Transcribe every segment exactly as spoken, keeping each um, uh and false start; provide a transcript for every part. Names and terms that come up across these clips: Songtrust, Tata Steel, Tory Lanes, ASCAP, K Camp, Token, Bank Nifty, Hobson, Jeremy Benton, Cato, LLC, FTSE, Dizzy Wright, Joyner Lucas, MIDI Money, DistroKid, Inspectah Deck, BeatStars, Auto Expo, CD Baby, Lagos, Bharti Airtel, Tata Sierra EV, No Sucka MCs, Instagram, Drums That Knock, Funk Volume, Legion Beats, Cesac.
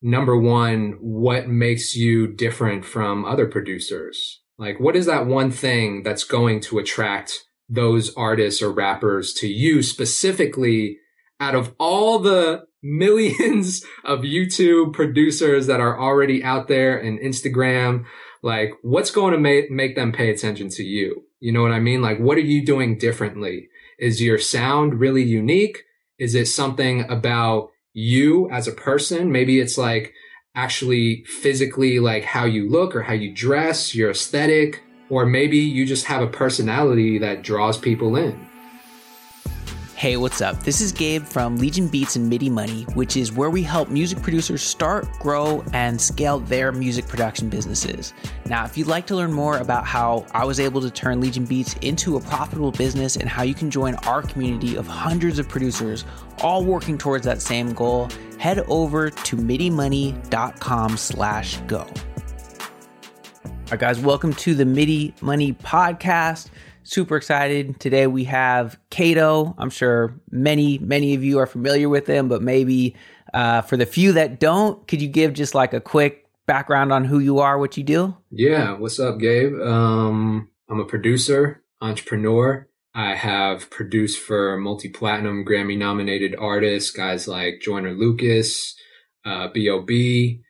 number one, what makes you different from other producers? Like, what is that one thing that's going to attract those artists or rappers to you specifically out of all the millions of YouTube producers that are already out there and Instagram? Like, what's going to make, make them pay attention to you? You know what I mean? Like, what are you doing differently? Is your sound really unique? Is it something about you as a person? Maybe it's like actually physically, like how you look or how you dress, your aesthetic, or maybe you just have a personality that draws people in. Hey, what's up? This is Gabe from Legion Beats and MIDI Money, which is where we help music producers start, grow, and scale their music production businesses. Now, if you'd like to learn more about how I was able to turn Legion Beats into a profitable business and how you can join our community of hundreds of producers all working towards that same goal, head over to midimoney.com slash go. All right, guys, welcome to the MIDI Money podcast. Super excited. Today we have Cato. I'm sure many, many of you are familiar with him, but maybe uh, for the few that don't, could you give just like a quick background on who you are, what you do? Yeah. What's up, Gabe? Um, I'm a producer, entrepreneur. I have produced for multi-platinum Grammy nominated artists, guys like Joyner Lucas, uh, B O B,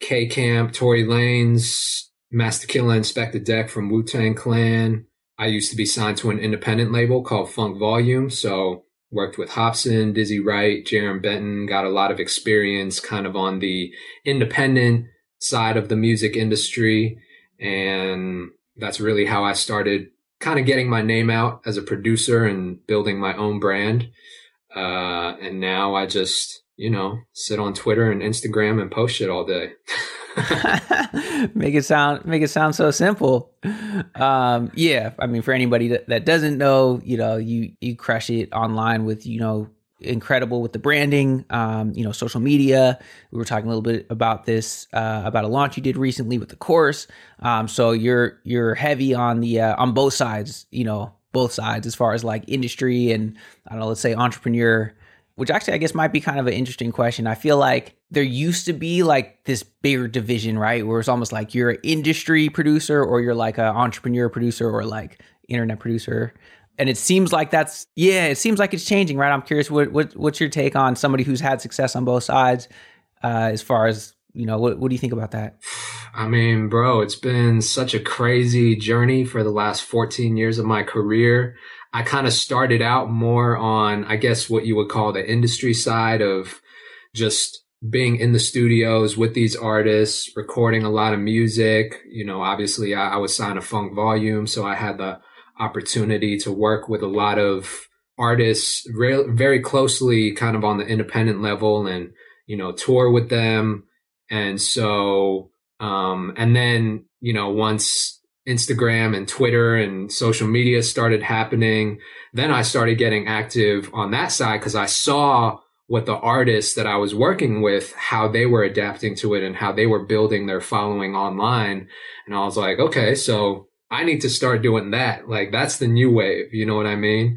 K Camp, Tory Lanes, Master Killa, Inspectah Deck from Wu-Tang Clan. I used to be signed to an independent label called Funk Volume, so worked with Hobson, Dizzy Wright, Jeremy Benton, got a lot of experience kind of on the independent side of the music industry, and that's really how I started kind of getting my name out as a producer and building my own brand. Uh, and now I just, you know, sit on Twitter and Instagram and post shit all day. make it sound make it sound so simple. Um yeah, I mean, for anybody that, that doesn't know, you know, you you crush it online with, you know, incredible with the branding, um you know, social media. We were talking a little bit about this uh about a launch you did recently with the course. Um so you're you're heavy on the uh, on both sides, you know, both sides as far as like industry and, I don't know, let's say entrepreneur, which actually I guess might be kind of an interesting question. I feel like there used to be like this bigger division, right? Where it's almost like you're an industry producer or you're like an entrepreneur producer or like internet producer. And it seems like that's, yeah, it seems like it's changing, right? I'm curious, what, what what's your take on somebody who's had success on both sides uh, as far as, you know, what, what do you think about that? I mean, bro, it's been such a crazy journey for the last fourteen years of my career. I kind of started out more on, I guess, what you would call the industry side of just being in the studios with these artists, recording a lot of music. You know, obviously I, I was signed to Funk Volume, so I had the opportunity to work with a lot of artists re- very closely kind of on the independent level and, you know, tour with them. And so, um, and then, you know, once Instagram and Twitter and social media started happening, then I started getting active on that side because I saw what the artists that I was working with, how they were adapting to it and how they were building their following online. And I was like, okay, so I need to start doing that. Like, that's the new wave. You know what I mean?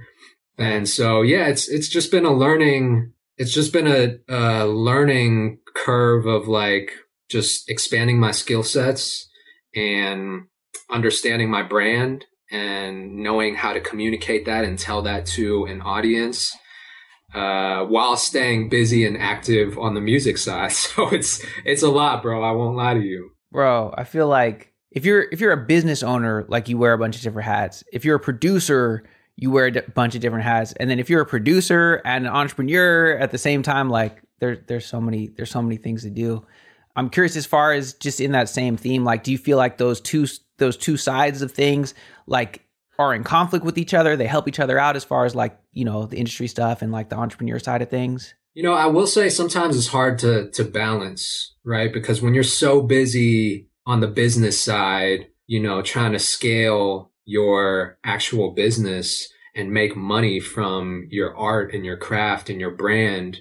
And so, yeah, it's, it's just been a learning, it's just been a, a learning curve of like just expanding my skill sets and understanding my brand and knowing how to communicate that and tell that to an audience, uh, while staying busy and active on the music side. So it's, it's a lot, bro. I won't lie to you. Bro, I feel like if you're, if you're a business owner, like you wear a bunch of different hats. If you're a producer, you wear a d- bunch of different hats. And then if you're a producer and an entrepreneur at the same time, like there, there's so many, there's so many things to do. I'm curious, as far as just in that same theme, like, do you feel like those two, those two sides of things like are in conflict with each other? They help each other out as far as like, you know, the industry stuff and like the entrepreneur side of things? You know, I will say sometimes it's hard to, to balance, right? Because when you're so busy on the business side, you know, trying to scale your actual business and make money from your art and your craft and your brand,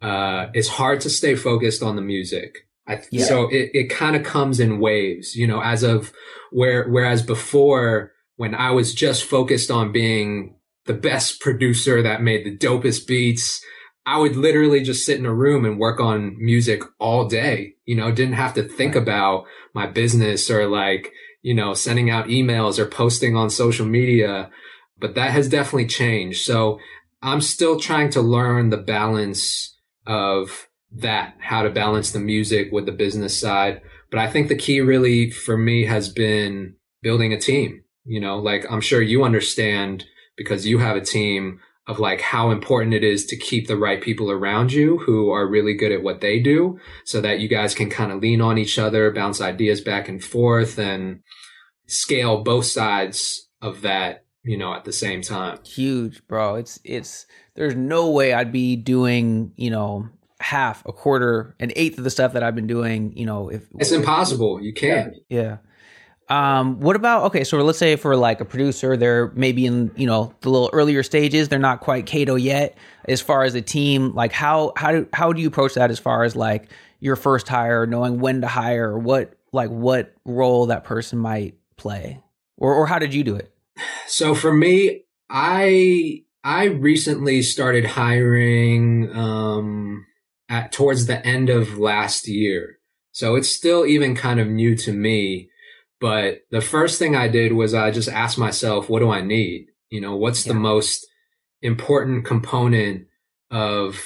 uh, it's hard to stay focused on the music. I, yeah. So it, it kind of comes in waves, you know, as of where, whereas before when I was just focused on being the best producer that made the dopest beats, I would literally just sit in a room and work on music all day, you know, didn't have to think about my business or like, you know, sending out emails or posting on social media. But that has definitely changed. So I'm still trying to learn the balance of that, how to balance the music with the business side. But I think the key really for me has been building a team, you know, like I'm sure you understand because you have a team, of like how important it is to keep the right people around you who are really good at what they do so that you guys can kind of lean on each other, bounce ideas back and forth and scale both sides of that, you know, at the same time. Huge, bro. It's, it's, there's no way I'd be doing, you know, half, a quarter, an eighth of the stuff that I've been doing, you know, if it's impossible. You can't. Yeah. yeah. Um, what about, okay, so let's say for like a producer, they're maybe in, you know, the little earlier stages, they're not quite Cato yet as far as a team, like how, how do, how do you approach that as far as like your first hire, knowing when to hire or what, like what role that person might play or, or how did you do it? So for me, I, I recently started hiring, um, at towards the end of last year. So it's still even kind of new to me. But the first thing I did was I just asked myself, what do I need? You know, what's yeah. the most important component of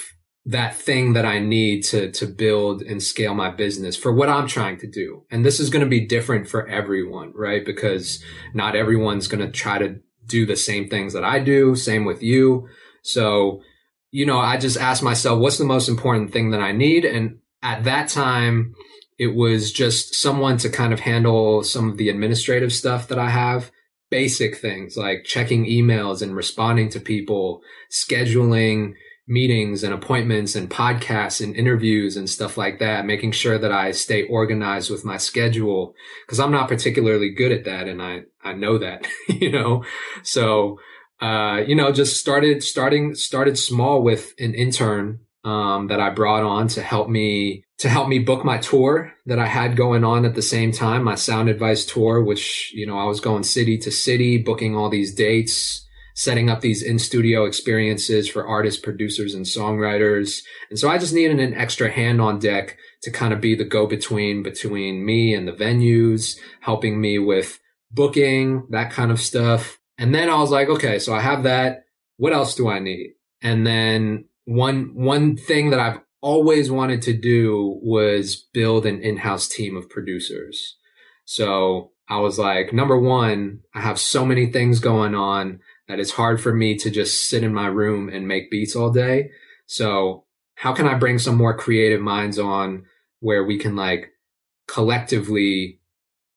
that thing that I need to, to build and scale my business for what I'm trying to do? And this is going to be different for everyone, right? Because not everyone's going to try to do the same things that I do, same with you. So, you know, I just asked myself, what's the most important thing that I need? And at that time, it was just someone to kind of handle some of the administrative stuff that I have, basic things like checking emails and responding to people, scheduling meetings and appointments and podcasts and interviews and stuff like that, making sure that I stay organized with my schedule because I'm not particularly good at that. And I, I know that, you know, so, uh, you know, just started, starting, started small with an intern Um, that I brought on to help me to help me book my tour that I had going on at the same time, my Sound Advice tour, which, you know, I was going city to city, booking all these dates, setting up these in-studio experiences for artists, producers, and songwriters. And so I just needed an extra hand on deck to kind of be the go-between between me and the venues, helping me with booking, that kind of stuff. And then I was like, okay, so I have that. What else do I need? And then One one thing that I've always wanted to do was build an in-house team of producers. So I was like, number one, I have so many things going on that it's hard for me to just sit in my room and make beats all day. So how can I bring some more creative minds on where we can like collectively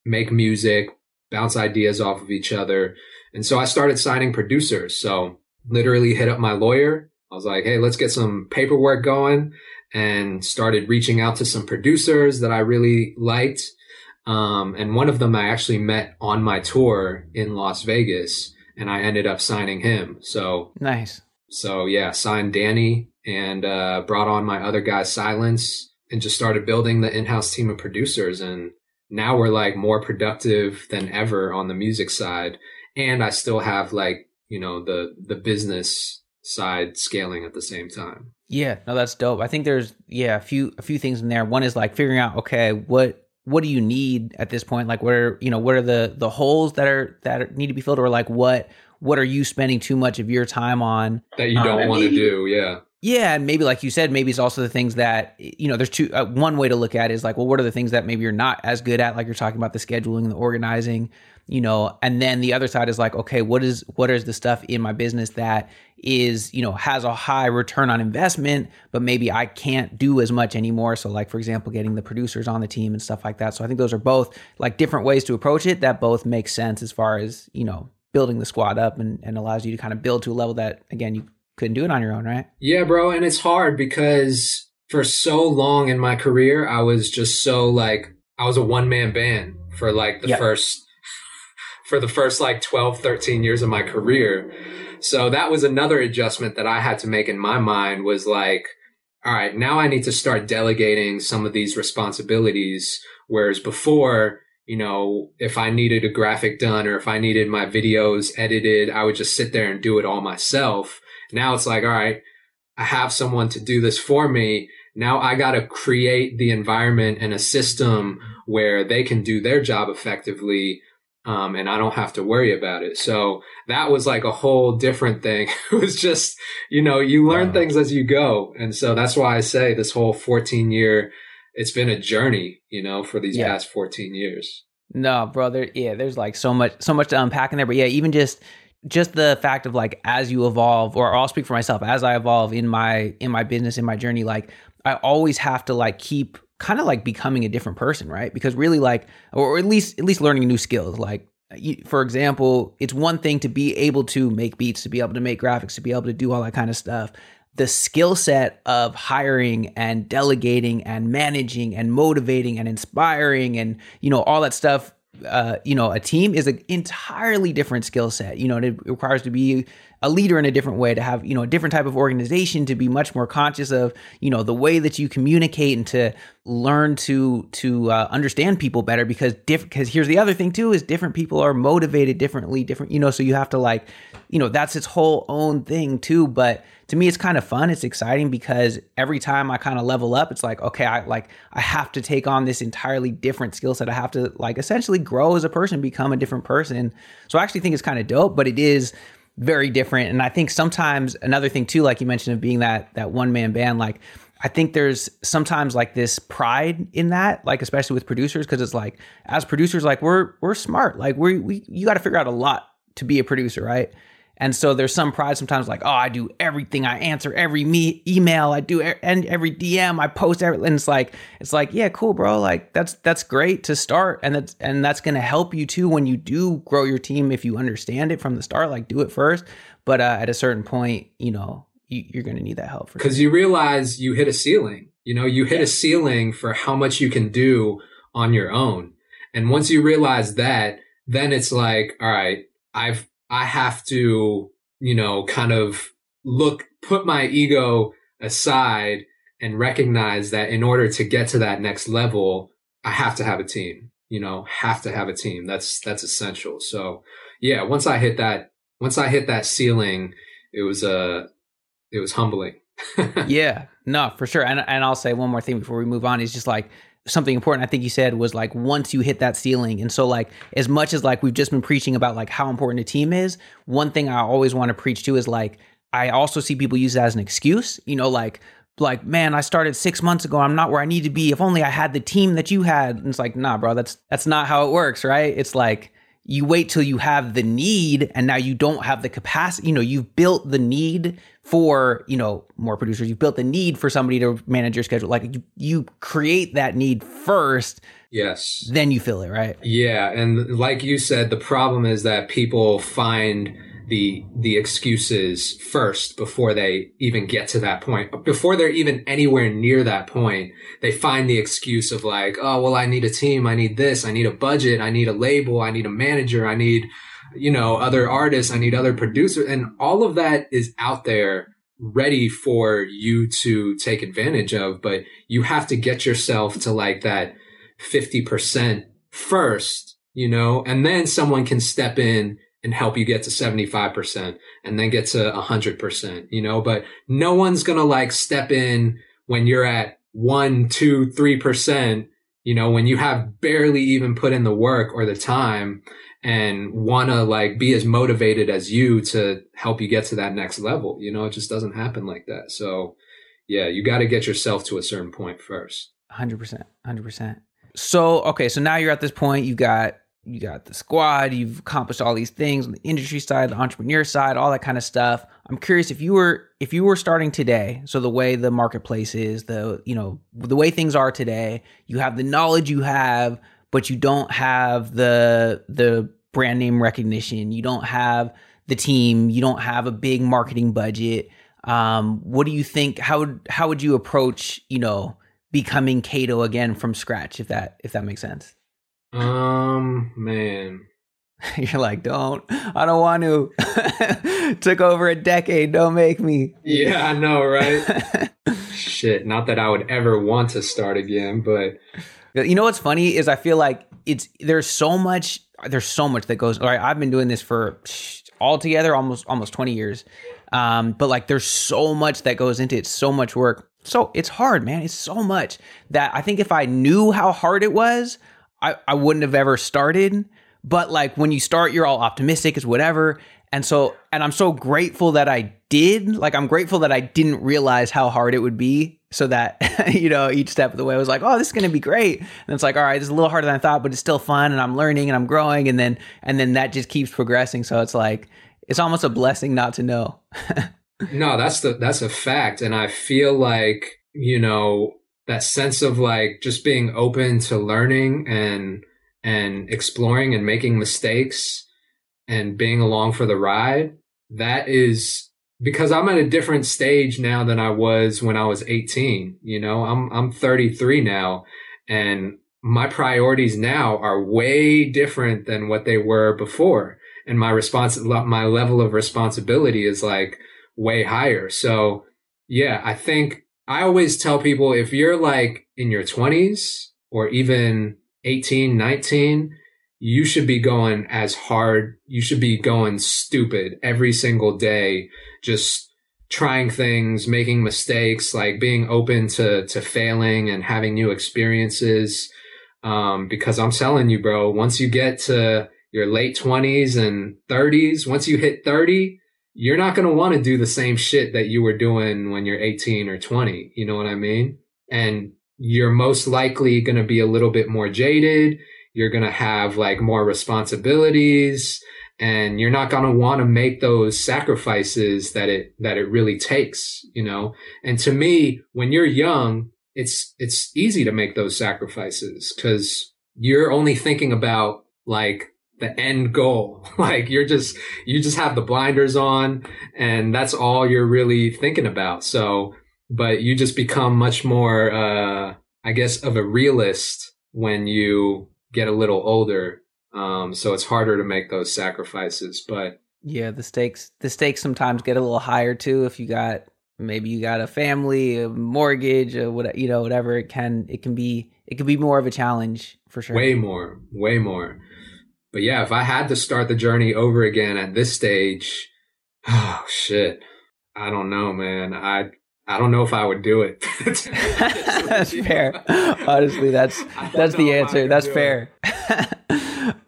make music, bounce ideas off of each other? And so I started signing producers. So literally hit up my lawyer. I was like, hey, let's get some paperwork going, and started reaching out to some producers that I really liked. Um, and one of them I actually met on my tour in Las Vegas, and I ended up signing him. So nice. So yeah, signed Danny and uh, brought on my other guy, Silence, and just started building the in-house team of producers. And now we're like more productive than ever on the music side. And I still have like, you know, the the business side scaling at the same time. Yeah, no, that's dope. I think there's yeah a few a few things in there. One is like figuring out, okay, what what do you need at this point? Like what are you know what are the the holes that are that need to be filled, or like what what are you spending too much of your time on that you don't um, want to do? Yeah, yeah, and maybe like you said, maybe it's also the things that you know. There's two. Uh, one way to look at it is like, well, what are the things that maybe you're not as good at? Like you're talking about the scheduling, the organizing. You know, and then the other side is like, okay, what is, what is the stuff in my business that is, you know, has a high return on investment, but maybe I can't do as much anymore. So like, for example, getting the producers on the team and stuff like that. So I think those are both like different ways to approach it that both make sense as far as, you know, building the squad up and, and allows you to kind of build to a level that, again, you couldn't do it on your own, right? Yeah, bro. And it's hard because for so long in my career, I was just so like, I was a one man band for like the yep. first for the first like twelve, thirteen years of my career. So that was another adjustment that I had to make in my mind was like, all right, now I need to start delegating some of these responsibilities. Whereas before, you know, if I needed a graphic done or if I needed my videos edited, I would just sit there and do it all myself. Now it's like, all right, I have someone to do this for me. Now I got to create the environment and a system where they can do their job effectively. Um, and I don't have to worry about it. So that was like a whole different thing. It was just, you know, you learn wow. things as you go. And so that's why I say this whole fourteen year, it's been a journey, you know, for these yeah. past fourteen years. No, brother. Yeah. There's like so much, so much to unpack in there, but yeah, even just, just the fact of like, as you evolve, or I'll speak for myself, as I evolve in my, in my business, in my journey, like I always have to like keep kind of like becoming a different person, right? Because really like, or at least, at least learning new skills. Like, for example, it's one thing to be able to make beats, to be able to make graphics, to be able to do all that kind of stuff. The skill set of hiring and delegating and managing and motivating and inspiring and, you know, all that stuff, uh, you know, a team is an entirely different skill set, you know, and it requires to be a leader in a different way, to have, you know, a different type of organization, to be much more conscious of, you know, the way that you communicate, and to learn to, to uh, understand people better, because different, because here's the other thing too, is different people are motivated differently, different, you know, so you have to like, you know, that's its whole own thing too. But to me, it's kind of fun. It's exciting because every time I kind of level up, it's like, okay, I like, I have to take on this entirely different skill set. I have to like essentially grow as a person, become a different person. So I actually think it's kind of dope, but it is very different. And I think sometimes another thing too, like you mentioned, of being that that one man band, like I think there's sometimes like this pride in that, like especially with producers, because it's like as producers, like we're we're smart, like we we you got to figure out a lot to be a producer, right? And so there's some pride sometimes, like, oh, I do everything, I answer every me- email, I do e- and every D M, I post everything. And it's like, it's like, yeah, cool, bro. Like that's that's great to start, and that's and that's gonna help you too when you do grow your team. If you understand it from the start, like do it first. But uh, at a certain point, you know, you, you're gonna need that help for because sure. You realize you hit a ceiling. You know, you hit yeah. a ceiling for how much you can do on your own. And once you realize that, then it's like, all right, I've I have to, you know, kind of look, put my ego aside and recognize that in order to get to that next level, I have to have a team, you know, have to have a team. That's, that's essential. So yeah, once I hit that, once I hit that ceiling, it was, uh, it was humbling. Yeah, no, for sure. And and I'll say one more thing before we move on is just like, something important I think you said was like, once you hit that ceiling. And so like, as much as like, we've just been preaching about like how important a team is, one thing I always want to preach to is like, I also see people use that as an excuse, you know, like, like, man, I started six months ago. I'm not where I need to be. If only I had the team that you had. And it's like, nah, bro, that's, that's not how it works. Right. It's like, you wait till you have the need, and now you don't have the capacity. You know, you've built the need for, you know, more producers. You've built the need for somebody to manage your schedule. Like you, you create that need first. Yes. Then you fill it, right? Yeah. And like you said, the problem is that people find the the excuses first before they even get to that point. Before they're even anywhere near that point, they find the excuse of like, oh, well, I need a team. I need this. I need a budget. I need a label. I need a manager. I need, you know, other artists. I need other producers. And all of that is out there ready for you to take advantage of. But you have to get yourself to like that fifty percent first, you know, and then someone can step in and help you get to seventy-five percent and then get to one hundred percent, you know, but no one's going to like step in when you're at one, two, three percent, you know, when you have barely even put in the work or the time and want to like be as motivated as you to help you get to that next level. You know, it just doesn't happen like that. So yeah, you got to get yourself to a certain point first. one hundred percent, one hundred percent. So, okay. So now you're at this point, you got You got the squad, you've accomplished all these things on the industry side, the entrepreneur side, all that kind of stuff. I'm curious if you were if you were starting today, so the way the marketplace is, the you know, the way things are today, you have the knowledge you have, but you don't have the the brand name recognition, you don't have the team, you don't have a big marketing budget. Um, what do you think how would how would you approach, you know, becoming Cato again from scratch, if that if that makes sense? Um, man, you're like, don't, I don't want to. Took over a decade. Don't make me. Yeah, I know. Right. Shit. Not that I would ever want to start again, but you know, what's funny is I feel like it's, there's so much, there's so much that goes, all right, I've been doing this for altogether almost, almost twenty years. Um, but like there's so much that goes into it, so much work. So it's hard, man. It's so much that I think if I knew how hard it was, I, I wouldn't have ever started. But like when you start, you're all optimistic, it's whatever. And so, and I'm so grateful that I did. Like I'm grateful that I didn't realize how hard it would be. So that, you know, each step of the way I was like, oh, this is going to be great. And it's like, all right, it's a little harder than I thought, but it's still fun. And I'm learning and I'm growing. And then, and then that just keeps progressing. So it's like, it's almost a blessing not to know. No, that's the, that's a fact. And I feel like, you know, that sense of like just being open to learning and, and exploring and making mistakes and being along for the ride, that is, because I'm at a different stage now than I was when I was eighteen. You know, I'm, I'm thirty-three now, and my priorities now are way different than what they were before. And my response, my level of responsibility is like way higher. So yeah, I think I always tell people, if you're like in your twenties or even eighteen, nineteen, you should be going as hard. You should be going stupid every single day, just trying things, making mistakes, like being open to, to failing and having new experiences. Um, because I'm telling you, bro, once you get to your late twenties and thirties, once you hit thirty, you're not going to want to do the same shit that you were doing when you're eighteen or twenty. You know what I mean? And you're most likely going to be a little bit more jaded. You're going to have like more responsibilities, and you're not going to want to make those sacrifices that it, that it really takes, you know? And to me, when you're young, it's, it's easy to make those sacrifices because you're only thinking about like the end goal. Like you're just, you just have the blinders on, and that's all you're really thinking about. So, but you just become much more, uh, I guess, of a realist when you get a little older. Um, so it's harder to make those sacrifices, but yeah, the stakes, the stakes sometimes get a little higher too. If you got, maybe you got a family, a mortgage, or whatever, you know, whatever it can, it can be, it can be more of a challenge for sure. Way more, way more. But yeah, if I had to start the journey over again at this stage, oh shit, I don't know, man. I, I don't know if I would do it. That's fair. Honestly, that's that's the answer. That's fair.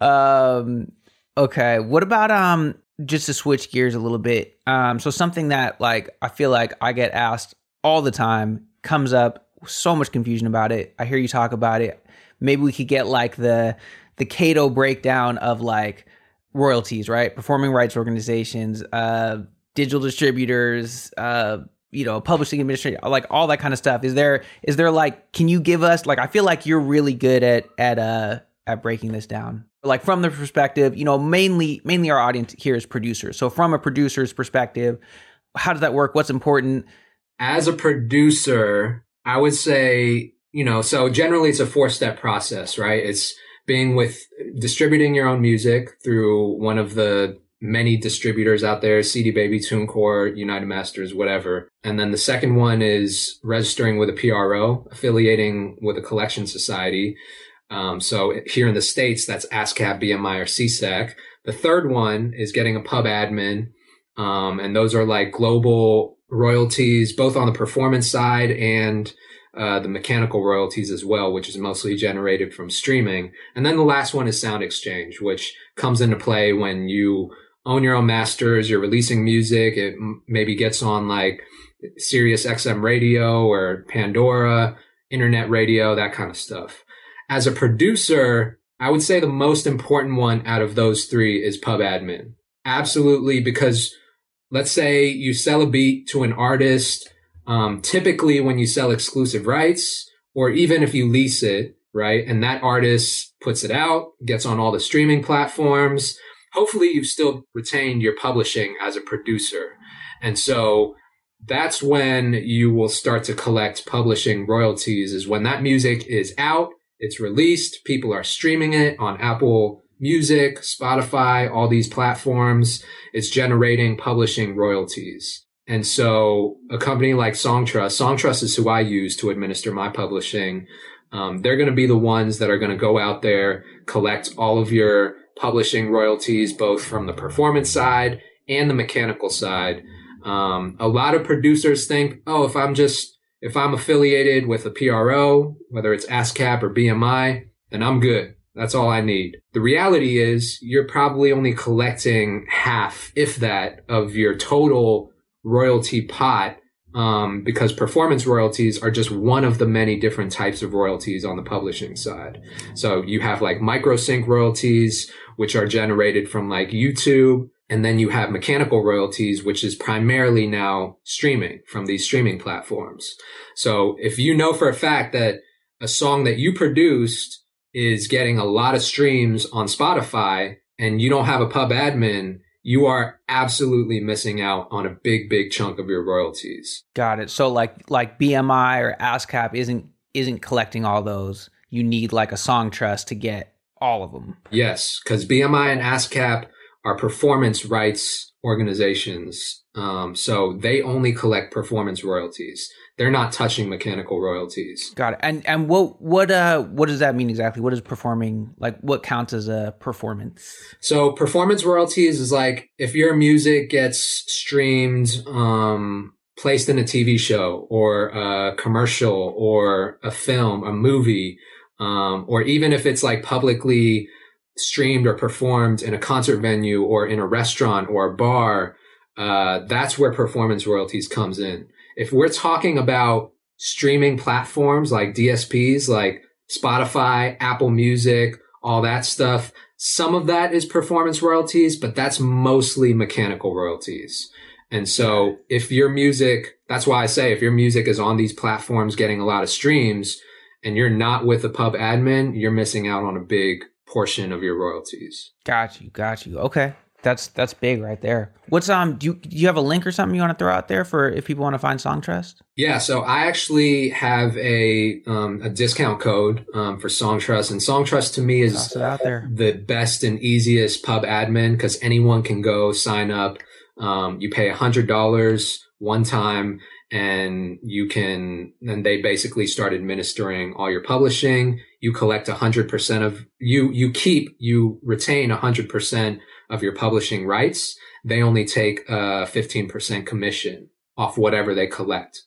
um, okay. What about um? Just to switch gears a little bit. Um, so something that like I feel like I get asked all the time, comes up, so much confusion about it. I hear you talk about it. Maybe we could get like the the Cato breakdown of like royalties, right? Performing rights organizations, uh, digital distributors, uh. you know, publishing administration, like all that kind of stuff. Is there, is there like, can you give us, like, I feel like you're really good at, at, uh, at breaking this down. Like from the perspective, you know, mainly, mainly our audience here is producers. So from a producer's perspective, how does that work? What's important? As a producer, I would say, you know, so generally it's a four step process, right? It's being with distributing your own music through one of the many distributors out there, C D Baby, TuneCore, United Masters, whatever. And then the second one is registering with a P R O, affiliating with a collection society. Um, so here in the States, that's ASCAP, B M I, or Cesac. The third one is getting a pub admin. Um, and those are like global royalties, both on the performance side and uh, the mechanical royalties as well, which is mostly generated from streaming. And then the last one is SoundExchange, which comes into play when you own your own masters, you're releasing music, it maybe gets on like Sirius X M radio or Pandora, internet radio, that kind of stuff. As a producer, I would say the most important one out of those three is pub admin. Absolutely, because let's say you sell a beat to an artist. Um, typically when you sell exclusive rights, or even if you lease it, right, and that artist puts it out, gets on all the streaming platforms, hopefully you've still retained your publishing as a producer. And so that's when you will start to collect publishing royalties, is when that music is out, it's released, people are streaming it on Apple Music, Spotify, all these platforms. It's generating publishing royalties. And so a company like Songtrust, Songtrust is who I use to administer my publishing. Um, they're going to be the ones that are going to go out there, collect all of your publishing royalties, both from the performance side and the mechanical side. Um, a lot of producers think, oh, if I'm just, if I'm affiliated with a P R O, whether it's ASCAP or B M I, then I'm good. That's all I need. The reality is you're probably only collecting half, if that, of your total royalty pot, um, because performance royalties are just one of the many different types of royalties on the publishing side. So you have like microsync royalties, which are generated from like YouTube. And then you have mechanical royalties, which is primarily now streaming from these streaming platforms. So if you know for a fact that a song that you produced is getting a lot of streams on Spotify and you don't have a pub admin, you are absolutely missing out on a big, big chunk of your royalties. Got it. So like like B M I or ASCAP isn't isn't collecting all those. You need like a Songtrust to get all of them. Yes, because B M I and ASCAP are performance rights organizations. Um, so they only collect performance royalties. They're not touching mechanical royalties. Got it. And and what what uh what does that mean exactly? What is performing, like what counts as a performance? So performance royalties is like if your music gets streamed, um, placed in a T V show or a commercial or a film, a movie, um, or even if it's like publicly streamed or performed in a concert venue or in a restaurant or a bar, uh, that's where performance royalties comes in. If we're talking about streaming platforms like D S Ps, like Spotify, Apple Music, all that stuff, some of that is performance royalties, but that's mostly mechanical royalties. And so if your music, that's why I say if your music is on these platforms getting a lot of streams and you're not with a pub admin, you're missing out on a big portion of your royalties. Got you, got you. Okay. That's that's big right there. What's um? Do you, do you have a link or something you want to throw out there for if people want to find Songtrust? Yeah, so I actually have a um, a discount code um, for Songtrust, and Songtrust to me is out there. The best and easiest pub admin because anyone can go sign up. Um, you pay a hundred dollars one time, and you can. And they basically start administering all your publishing. You collect a hundred percent of you. You keep you retain a hundred percent. of your publishing rights. They only take a fifteen percent commission off whatever they collect.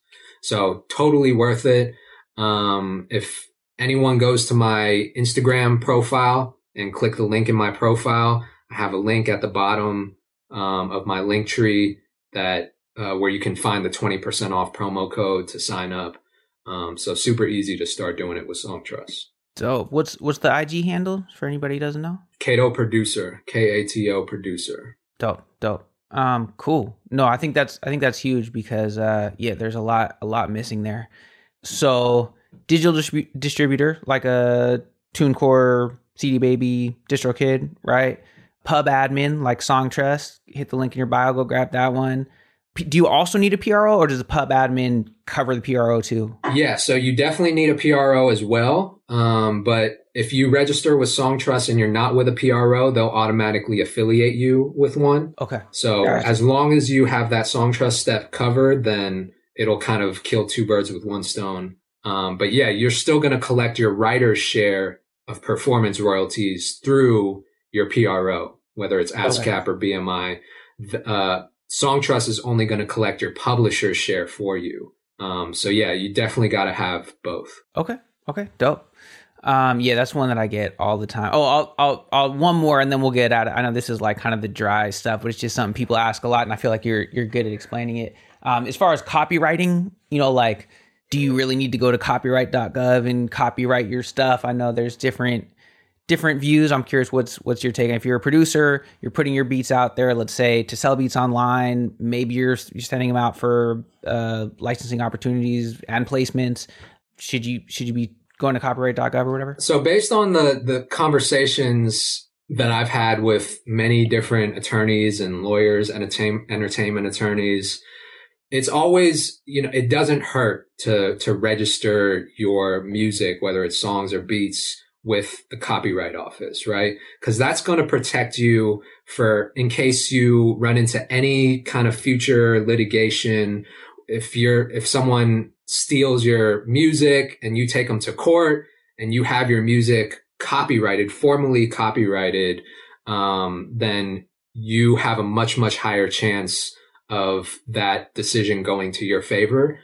So totally worth it. Um, if anyone goes to my Instagram profile and click the link in my profile, I have a link at the bottom um, of my link tree that uh, where you can find the twenty percent off promo code to sign up. Um, so super easy to start doing it with Songtrust. So what's what's the I G handle for anybody who doesn't know? Cato Producer, K A T O Producer. Dope, dope. Um, cool. No, I think that's I think that's huge because uh, yeah, there's a lot a lot missing there. So digital distribu- distributor like a TuneCore, C D Baby, DistroKid, right? Pub admin like Songtrust. Hit the link in your bio. Go grab that one. Do you also need a P R O or does the pub admin cover the P R O too? Yeah, so you definitely need a P R O as well. Um, but if you register with Songtrust and you're not with a P R O, they'll automatically affiliate you with one. Okay. So gotcha. As long as you have that Songtrust step covered, then it'll kind of kill two birds with one stone. Um, but yeah, you're still going to collect your writer's share of performance royalties through your P R O, whether it's ASCAP okay. or B M I. Uh, Songtrust is only going to collect your publisher's share for you. Um, so yeah, you definitely got to have both. Okay. Okay. Dope. Um, yeah, that's one that I get all the time. Oh, I'll, I'll, I'll one more and then we'll get out of, I know this is like kind of the dry stuff, but it's just something people ask a lot and I feel like you're, you're good at explaining it. Um, as far as copywriting, you know, like, do you really need to go to copyright dot gov and copyright your stuff? I know there's different, different views. I'm curious what's what's your take. If you're a producer, you're putting your beats out there, let's say to sell beats online, maybe you're you're sending them out for uh licensing opportunities and placements. Should you should you be going to copyright dot gov or whatever? So based on the the conversations that I've had with many different attorneys and lawyers and entertain, entertainment attorneys, it's always, you know, it doesn't hurt to to register your music, whether it's songs or beats, with the copyright office, right? Because that's going to protect you for in case you run into any kind of future litigation. If you're, if someone steals your music and you take them to court and you have your music copyrighted, formally copyrighted, um, then you have a much, much higher chance of that decision going to your favor.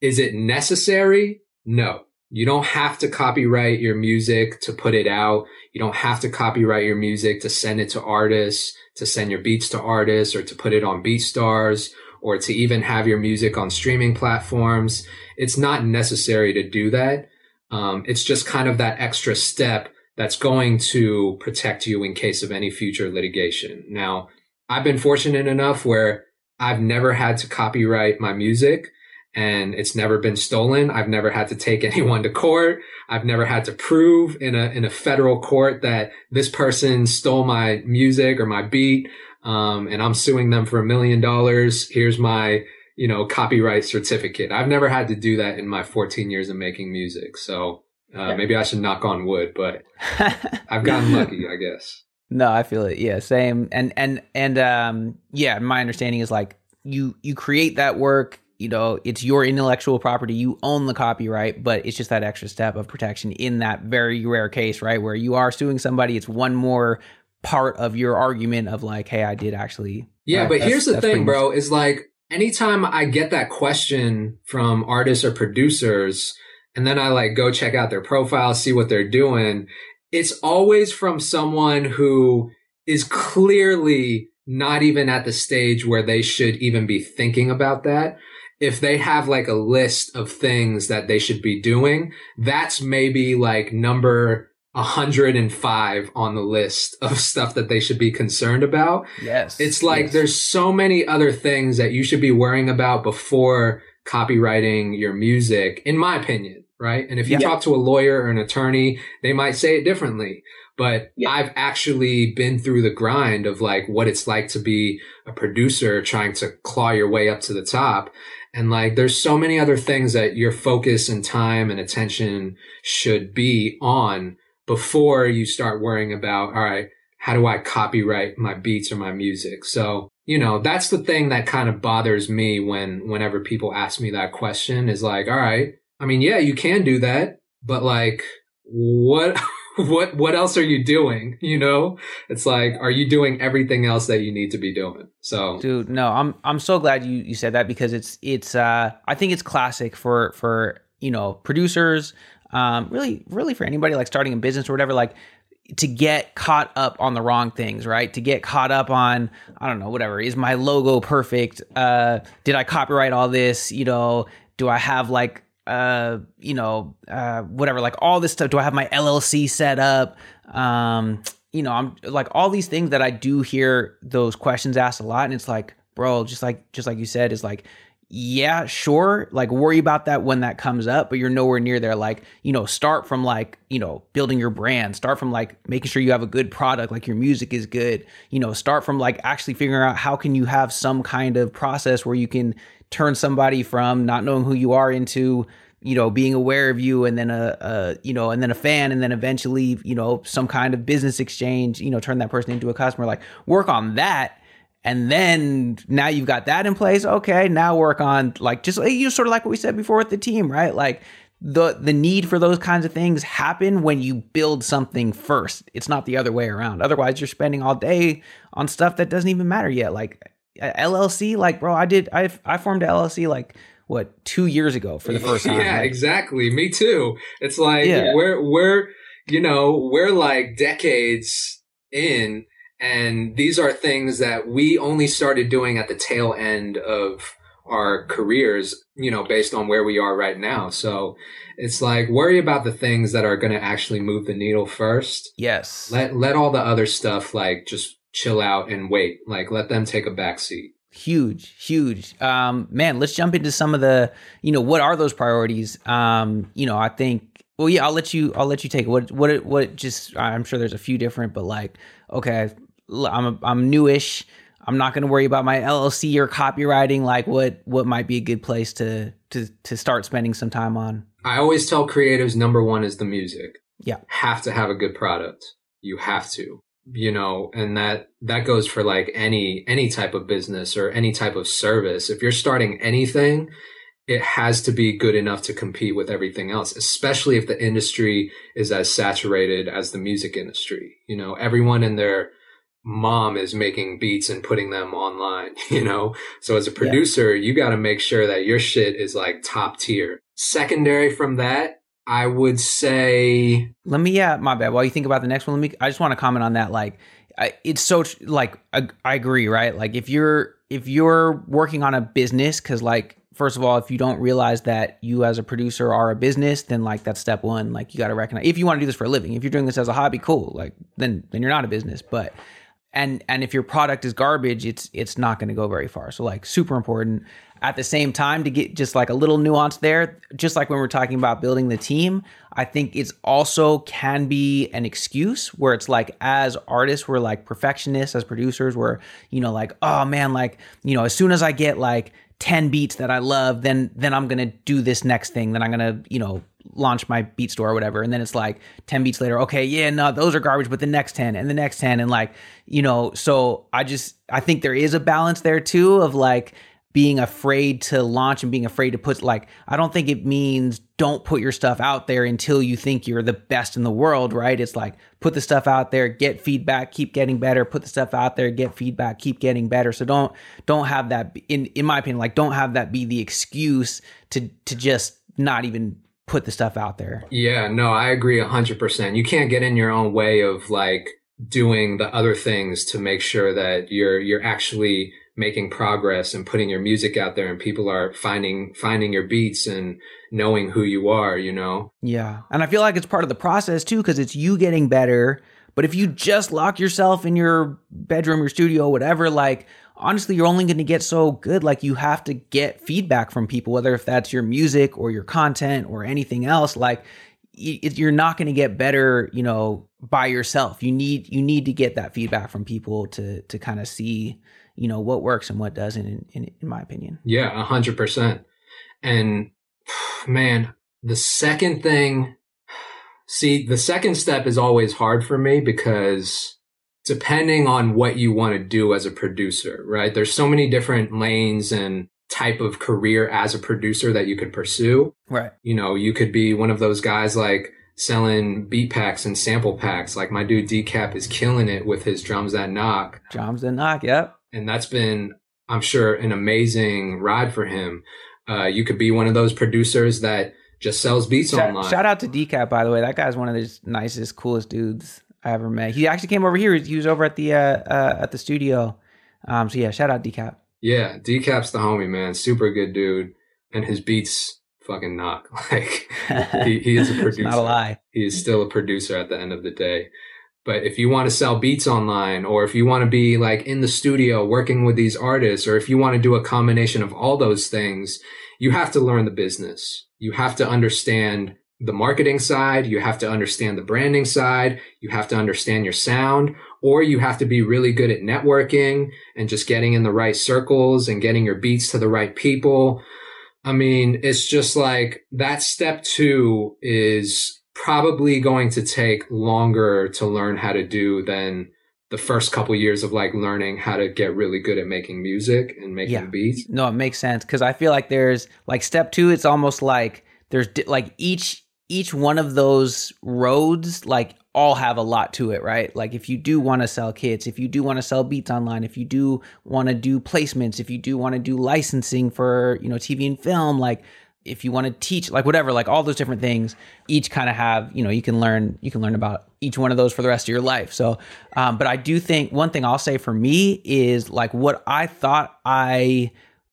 Is it necessary? No. You don't have to copyright your music to put it out. You don't have to copyright your music to send it to artists, to send your beats to artists, or to put it on BeatStars, or to even have your music on streaming platforms. It's not necessary to do that. Um, it's just kind of that extra step that's going to protect you in case of any future litigation. Now, I've been fortunate enough where I've never had to copyright my music, and it's never been stolen. I've never had to take anyone to court. I've never had to prove in a in a federal court that this person stole my music or my beat, um, and I'm suing them for a million dollars. Here's my, you know, copyright certificate. I've never had to do that in my fourteen years of making music. So uh, yeah. Maybe I should knock on wood, but I've gotten lucky, I guess. No, I feel it. Yeah, same. And and and um, yeah, my understanding is like you you create that work. You know, it's your intellectual property. You own the copyright, but it's just that extra step of protection in that very rare case, right? Where you are suing somebody, it's one more part of your argument of like, hey, I did actually. Yeah, uh, but here's the thing, bro, is like anytime I get that question from artists or producers, and then I like go check out their profile, see what they're doing, it's always from someone who is clearly not even at the stage where they should even be thinking about that. If they have like a list of things that they should be doing, that's maybe like number one hundred five on the list of stuff that they should be concerned about. Yes. It's like yes. There's so many other things that you should be worrying about before copywriting your music, in my opinion, right? And if you yeah. talk to a lawyer or an attorney, they might say it differently. But yeah. I've actually been through the grind of like what it's like to be a producer trying to claw your way up to the top. And like, there's so many other things that your focus and time and attention should be on before you start worrying about, all right, how do I copyright my beats or my music? So, you know, that's the thing that kind of bothers me when, whenever people ask me that question is like, all right, I mean, yeah, you can do that, but like, what? What what else are you doing? You know, it's like, are you doing everything else that you need to be doing? So, dude, no, I'm I'm so glad you, you said that because it's it's uh I think it's classic for for you know producers, um really really for anybody like starting a business or whatever, like to get caught up on the wrong things, right? To get caught up on I don't know whatever is my logo perfect? Uh, did I copyright all this? You know, do I have like uh, you know, uh, whatever, like all this stuff. Do I have my L L C set up? Um, you know, I'm like all these things that I do hear those questions asked a lot. And it's like, bro, just like, just like you said, is like, yeah, sure. Like worry about that when that comes up, but you're nowhere near there. Like, you know, start from like, you know, building your brand, start from like making sure you have a good product, like your music is good, you know, start from like actually figuring out how can you have some kind of process where you can turn somebody from not knowing who you are into, you know, being aware of you and then a, a, you know, and then a fan and then eventually, you know, some kind of business exchange, you know, turn that person into a customer, like work on that. And then now you've got that in place. Okay. Now work on like, just you know, sort of like what we said before with the team, right? Like the, the need for those kinds of things happen when you build something first. It's not the other way around. Otherwise you're spending all day on stuff that doesn't even matter yet. Like, L L C, like bro, I did. I I formed an L L C like what two years ago for the first time. Yeah, right? Exactly. Me too. It's like yeah. we're we're you know we're like decades in, and these are things that we only started doing at the tail end of our careers. You know, based on where we are right now. So it's like worry about the things that are going to actually move the needle first. Yes. Let let all the other stuff like just chill out and wait, like let them take a backseat. Huge, huge. Um, man, let's jump into some of the, you know, what are those priorities? Um, you know, I think, well, yeah, I'll let you, I'll let you take it. What, what, what just, I'm sure there's a few different, but like, okay, I'm, I'm newish. I'm not going to worry about my L L C or copywriting. Like what, what might be a good place to, to, to start spending some time on? I always tell creatives, number one is the music. Yeah. Have to have a good product. You have to. You know, and that, that goes for like any, any type of business or any type of service. If you're starting anything, it has to be good enough to compete with everything else, especially if the industry is as saturated as the music industry. You know, everyone and their mom is making beats and putting them online, you know? So as a producer, yeah. you got to make sure that your shit is like top tier. Secondary from that, I would say... Let me, yeah, my bad. While you think about the next one, let me, I just want to comment on that. Like, I, it's so, like, I, I agree, right? Like, if you're, if you're working on a business, because, like, first of all, if you don't realize that you as a producer are a business, then, like, that's step one. Like, you got to recognize, if you want to do this for a living, if you're doing this as a hobby, cool. Like, then, then you're not a business, but... And and if your product is garbage, it's it's not going to go very far. So, like, super important. At the same time, to get just like a little nuance there, just like when we're talking about building the team, I think it's also can be an excuse where it's like, as artists, we're like perfectionists, as producers, we're, you know, like, oh man, like, you know, as soon as I get like ten beats that I love, then then I'm going to do this next thing. Then I'm going to, you know, launch my beat store or whatever. And then it's like ten beats later, okay, yeah, no, those are garbage, but the next ten and the next ten. And like, you know, so I just, I think there is a balance there too of like being afraid to launch and being afraid to put, like, I don't think it means don't put your stuff out there until you think you're the best in the world, right? It's like, put the stuff out there, get feedback, keep getting better, put the stuff out there, get feedback, keep getting better. So don't, don't have that in, in my opinion, like, don't have that be the excuse to, to just not even put the stuff out there. Yeah, no, I agree one hundred percent. You can't get in your own way of like doing the other things to make sure that you're you're actually making progress and putting your music out there and people are finding finding your beats and knowing who you are, you know? Yeah. And I feel like it's part of the process too, because it's you getting better. But if you just lock yourself in your bedroom, your studio, whatever, like, honestly, you're only going to get so good. Like, you have to get feedback from people, whether if that's your music or your content or anything else. Like, you're not going to get better, you know, by yourself. You need, you need to get that feedback from people to, to kind of see, you know, what works and what doesn't, in, in, in my opinion. Yeah, a hundred percent. And man, the second thing, see, the second step is always hard for me because depending on what you want to do as a producer, right? There's so many different lanes and type of career as a producer that you could pursue. Right. You know, you could be one of those guys like selling beat packs and sample packs. Like my dude Decap is killing it with his Drums That Knock. Drums That Knock, yep. And that's been, I'm sure, an amazing ride for him. Uh, you could be one of those producers that just sells beats shout, online. Shout out to Decap, by the way. That guy's one of the nicest, coolest dudes I ever met. He actually came over here. He was over at the uh, uh, at the studio. Um, so yeah, shout out Decap. Yeah, Decap's the homie, man. Super good dude, and his beats fucking knock. Like he, he is a producer. Not a lie. He is still a producer at the end of the day. But if you want to sell beats online, or if you want to be like in the studio working with these artists, or if you want to do a combination of all those things, you have to learn the business. You have to understand the marketing side. You have to understand the branding side. You have to understand your sound, or you have to be really good at networking and just getting in the right circles and getting your beats to the right people. I mean, it's just like that step two is probably going to take longer to learn how to do than the first couple years of like learning how to get really good at making music and making yeah. beats. No, it makes sense. Cause I feel like there's like step two, it's almost like there's di- like each, each one of those roads, like all have a lot to it, right? Like if you do want to sell kits, if you do want to sell beats online, if you do want to do placements, if you do want to do licensing for, you know, T V and film, like if you want to teach, like whatever, like all those different things, each kind of have, you know, you can learn, you can learn about each one of those for the rest of your life. So, um, but I do think one thing I'll say for me is like what I thought I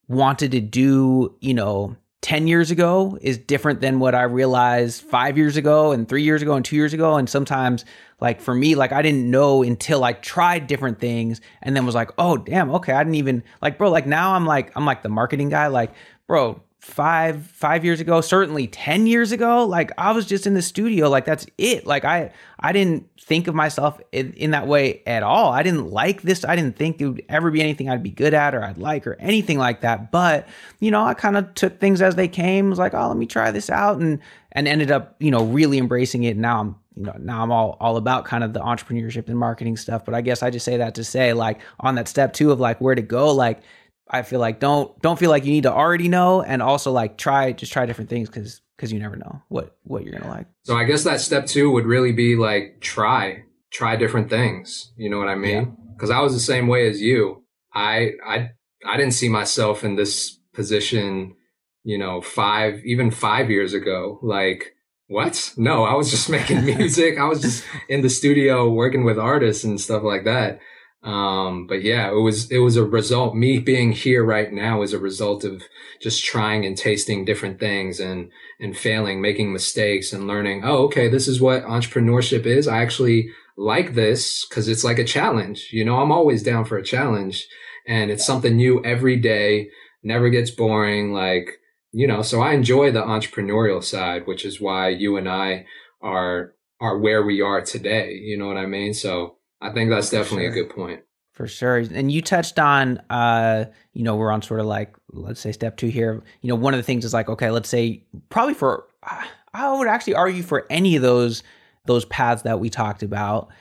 wanted to do, you know, ten years ago is different than what I realized five years ago and three years ago and two years ago. And sometimes like for me, like I didn't know until I tried different things and then was like, oh damn, okay. I didn't even like, bro, like now I'm like, I'm like the marketing guy, like, bro, five five years ago, certainly ten years ago, like I was just in the studio, like that's it. Like I I didn't think of myself in, in that way at all. I didn't like this. I didn't think it would ever be anything I'd be good at or I'd like or anything like that. But, you know, I kind of took things as they came. I was like, oh, let me try this out, and and ended up, you know, really embracing it. Now I'm, you know, now I'm all, all about kind of the entrepreneurship and marketing stuff. But I guess I just say that to say, like, on that step two of like where to go, like I feel like don't don't feel like you need to already know, and also like try just try different things because because you never know what what you're gonna like. So I guess that step two would really be like try try different things. You know what I mean? Yeah. because I was the same way as you. I I I didn't see myself in this position, you know, five even five years ago. Like, what? No, I was just making music. I was just in the studio working with artists and stuff like that. Um, but yeah, it was, it was a result. Me being here right now is a result of just trying and tasting different things and, and failing, making mistakes and learning, oh, okay, this is what entrepreneurship is. I actually like this because it's like a challenge. You know, I'm always down for a challenge and it's something new every day, never gets boring. Like, you know, so I enjoy the entrepreneurial side, which is why you and I are, are where we are today. You know what I mean? So I think that's definitely a good point. For sure. And you touched on, uh, you know, we're on sort of like, let's say step two here. You know, one of the things is like, okay, let's say probably for, I would actually argue for any of those, those paths that we talked about,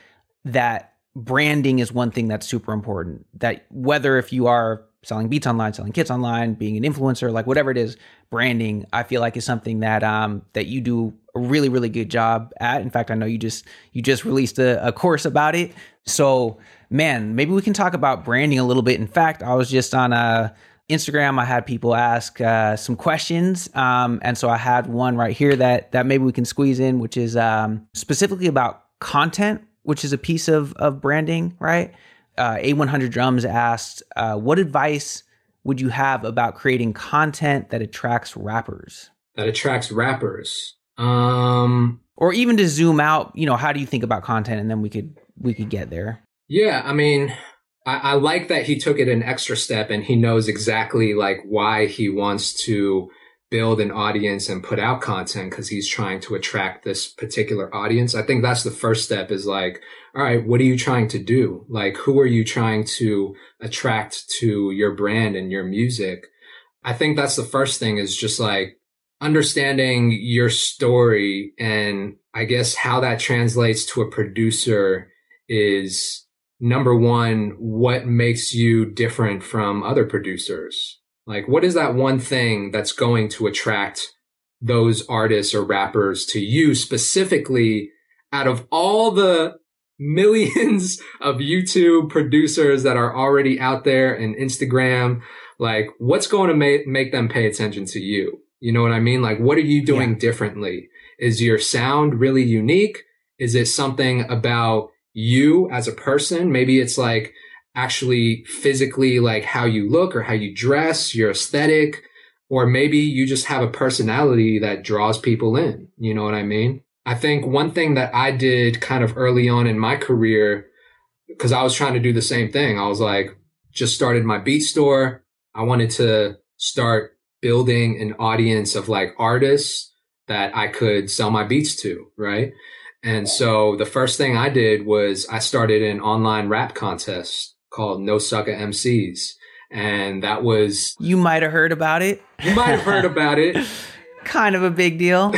that branding is one thing that's super important. That whether if you are selling beats online, selling kits online, being an influencer, like whatever it is, branding, I feel like is something that um, that you do a really, really good job at. In fact, I know you just you just released a, a course about it. So, man, maybe we can talk about branding a little bit. In fact, I was just on uh, Instagram. I had people ask uh, some questions. Um, and so I had one right here that that maybe we can squeeze in, which is um, specifically about content, which is a piece of of branding, right? Uh, A one hundred Drums asked, uh, what advice would you have about creating content that attracts rappers? That attracts rappers. Um, or even to zoom out, you know, how do you think about content? And then we could, we could get there. Yeah. I mean, I, I like that he took it an extra step and he knows exactly like why he wants to build an audience and put out content, because he's trying to attract this particular audience. I think that's the first step is like, all right, what are you trying to do? Like, who are you trying to attract to your brand and your music? I think that's the first thing is just like, understanding your story and I guess how that translates to a producer is number one, what makes you different from other producers? Like, what is that one thing that's going to attract those artists or rappers to you specifically out of all the millions of YouTube producers that are already out there and Instagram? Like, what's going to make, make them pay attention to you? You know what I mean? Like, what are you doing yeah. differently? Is your sound really unique? Is it something about you as a person? Maybe it's like actually physically, like how you look or how you dress, your aesthetic, or maybe you just have a personality that draws people in. You know what I mean? I think one thing that I did kind of early on in my career, because I was trying to do the same thing. I was like, just started my beat store. I wanted to start building an audience of like artists that I could sell my beats to, right? And so the first thing I did was I started an online rap contest called No Sucka M Cs. And that was... You might have heard about it. You might have heard about it. Kind of a big deal.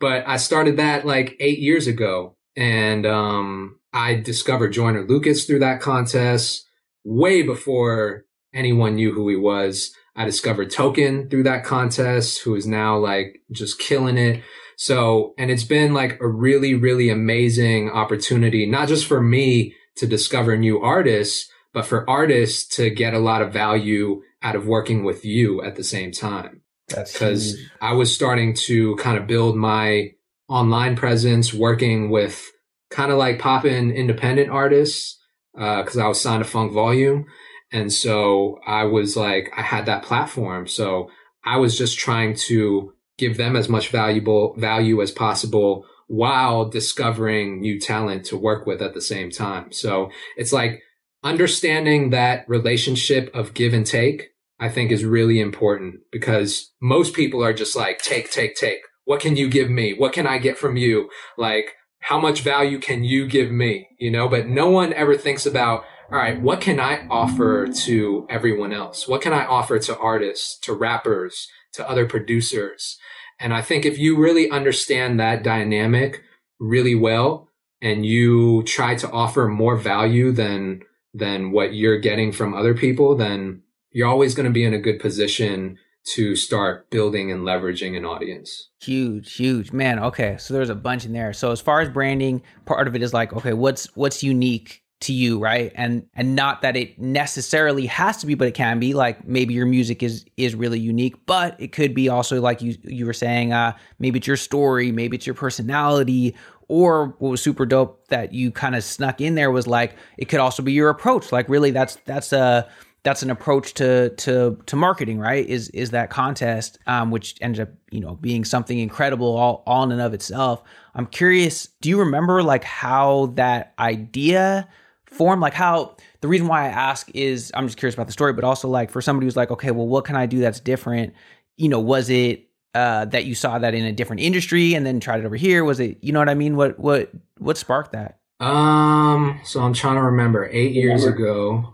But I started that like eight years ago. And um, I discovered Joyner Lucas through that contest way before anyone knew who he was. I discovered Token through that contest, who is now like just killing it. So, and it's been like a really, really amazing opportunity, not just for me to discover new artists, but for artists to get a lot of value out of working with you at the same time. That's because I was starting to kind of build my online presence, working with kind of like poppin' independent artists, uh, because I was signed to Funk Volume. And so I was like, I had that platform. So I was just trying to give them as much valuable value as possible while discovering new talent to work with at the same time. So it's like understanding that relationship of give and take, I think is really important, because most people are just like, take, take, take. What can you give me? What can I get from you? Like, how much value can you give me? You know, but no one ever thinks about, all right, what can I offer to everyone else? What can I offer to artists, to rappers, to other producers? And I think if you really understand that dynamic really well, and you try to offer more value than than what you're getting from other people, then you're always going to be in a good position to start building and leveraging an audience. Huge, huge, man. Okay, so there's a bunch in there. So as far as branding, part of it is like, okay, what's what's unique to you, right? And and not that it necessarily has to be, but it can be. Like, maybe your music is is really unique, but it could be also, like you you were saying, uh, maybe it's your story, maybe it's your personality, or what was super dope that you kind of snuck in there was, like, it could also be your approach. Like, really, that's that's a that's an approach to to to marketing, right? Is is that contest, um, which ended up, you know, being something incredible all all in and of itself. I'm curious, do you remember like how that idea form, like how, the reason why I ask is I'm just curious about the story, but also like for somebody who's like, okay, well, what can I do that's different? You know, was it uh, that you saw that in a different industry and then tried it over here? Was it, you know what I mean? What, what, what sparked that? Um, so I'm trying to remember eight years ago.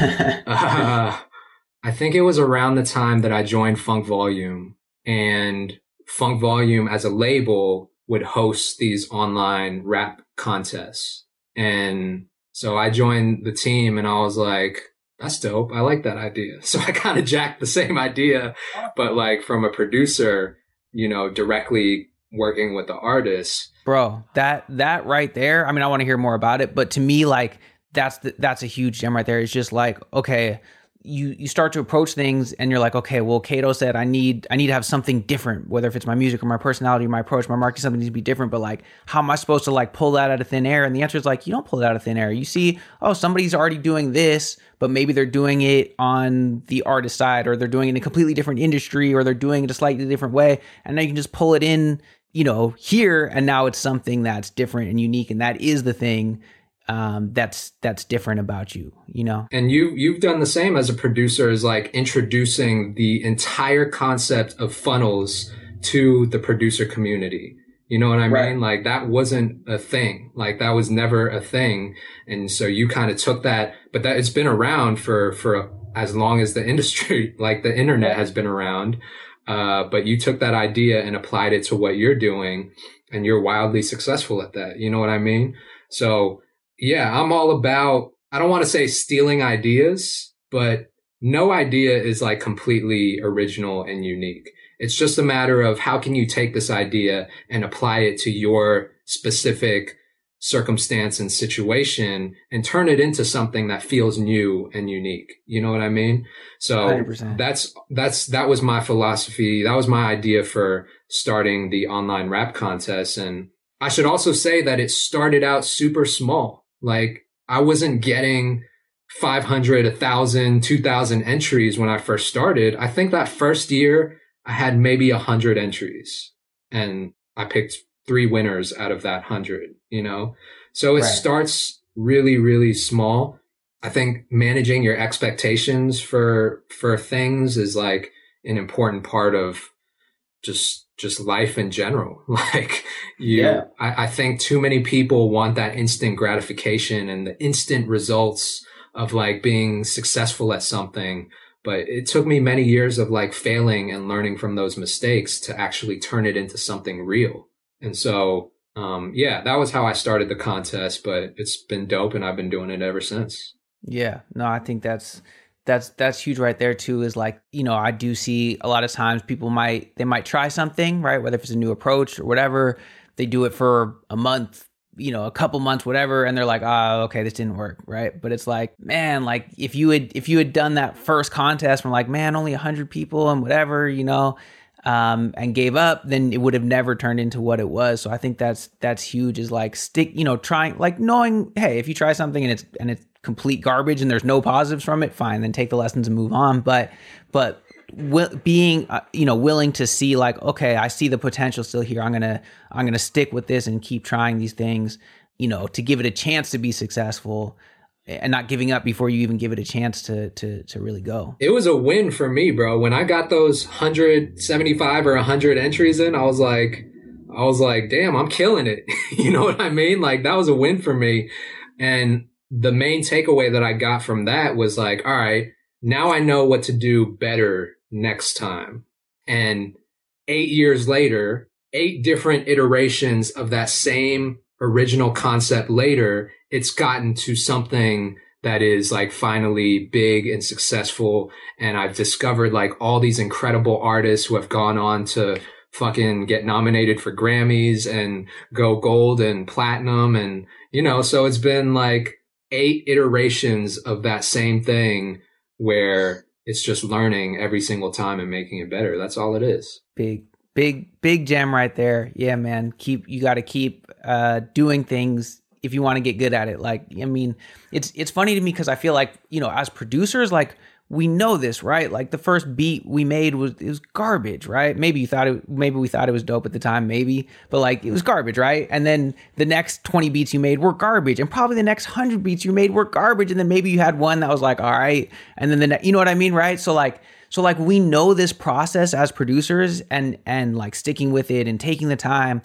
uh, I think it was around the time that I joined Funk Volume, and Funk Volume as a label would host these online rap contests. And so I joined the team and I was like, that's dope. I like that idea. So I kind of jacked the same idea, but like from a producer, you know, directly working with the artist. Bro, that, that right there. I mean, I want to hear more about it, but to me, like that's, the, that's a huge gem right there. It's just like, okay, you, you start to approach things and you're like, okay, well, Cato said, I need, I need to have something different, whether if it's my music or my personality, or my approach, my marketing, something needs to be different. But like, how am I supposed to like pull that out of thin air? And the answer is like, you don't pull it out of thin air. You see, oh, somebody's already doing this, but maybe they're doing it on the artist side, or they're doing it in a completely different industry, or they're doing it a slightly different way. And now you can just pull it in, you know, here. And now it's something that's different and unique. And that is the thing Um, that's that's different about you, you know? And you, you've done the same as a producer, is like introducing the entire concept of funnels to the producer community. You know what I mean? Right. Like that wasn't a thing. Like that was never a thing. And so you kind of took that, but that it's been around for, for as long as the industry, like the internet has been around. Uh, but you took that idea and applied it to what you're doing, and you're wildly successful at that. You know what I mean? So yeah, I'm all about, I don't want to say stealing ideas, but no idea is like completely original and unique. It's just a matter of how can you take this idea and apply it to your specific circumstance and situation and turn it into something that feels new and unique. You know what I mean? So one hundred percent. that's, that's, that was my philosophy. That was my idea for starting the online rap contest. And I should also say that it started out super small. Like I wasn't getting five hundred, one thousand, two thousand entries when I first started. I think that first year I had maybe one hundred entries, and I picked three winners out of that one hundred, you know? So it Right. starts really, really small. I think managing your expectations for, for things is like an important part of just, just life in general. Like you, yeah. I, I think too many people want that instant gratification and the instant results of like being successful at something. But it took me many years of like failing and learning from those mistakes to actually turn it into something real. And so, um, yeah, that was how I started the contest, but it's been dope and I've been doing it ever since. Yeah, no, I think that's, That's that's huge right there too, is like, you know, I do see a lot of times people might, they might try something, right? Whether if it's a new approach or whatever, they do it for a month, you know, a couple months, whatever. And they're like, oh, okay, this didn't work, right? But it's like, man, like if you had, if you had done that first contest from like, man, only one hundred people and whatever, you know, um, and gave up, then it would have never turned into what it was. So I think that's, that's huge, is like stick, you know, trying, like knowing, hey, if you try something and it's, and it's, complete garbage and there's no positives from it, fine, then take the lessons and move on. But, but will, being, uh, you know, willing to see like, okay, I see the potential still here. I'm going to, I'm going to stick with this and keep trying these things, you know, to give it a chance to be successful, and not giving up before you even give it a chance to, to, to really go. It was a win for me, bro. When I got those one hundred seventy-five or a hundred entries in, I was like, I was like, damn, I'm killing it. You know what I mean? Like that was a win for me. And the main takeaway that I got from that was like, all right, now I know what to do better next time. And eight years later, eight different iterations of that same original concept later, it's gotten to something that is like finally big and successful. And I've discovered like all these incredible artists who have gone on to fucking get nominated for Grammys and go gold and platinum. And, you know, so it's been like, eight iterations of that same thing where it's just learning every single time and making it better. That's all it is. Big, big, big gem right there. Yeah, man. Keep, you got to keep uh, doing things if you want to get good at it. Like, I mean, it's, it's funny to me because I feel like, you know, as producers, like, we know this, right? Like the first beat we made was, it was garbage, right? Maybe you thought it, maybe we thought it was dope at the time, maybe, but like it was garbage, right? And then the next twenty beats you made were garbage, and probably the next one hundred beats you made were garbage, and then maybe you had one that was like, all right, and then the ne- you know what I mean, right? So like, so like we know this process as producers, and and like sticking with it and taking the time.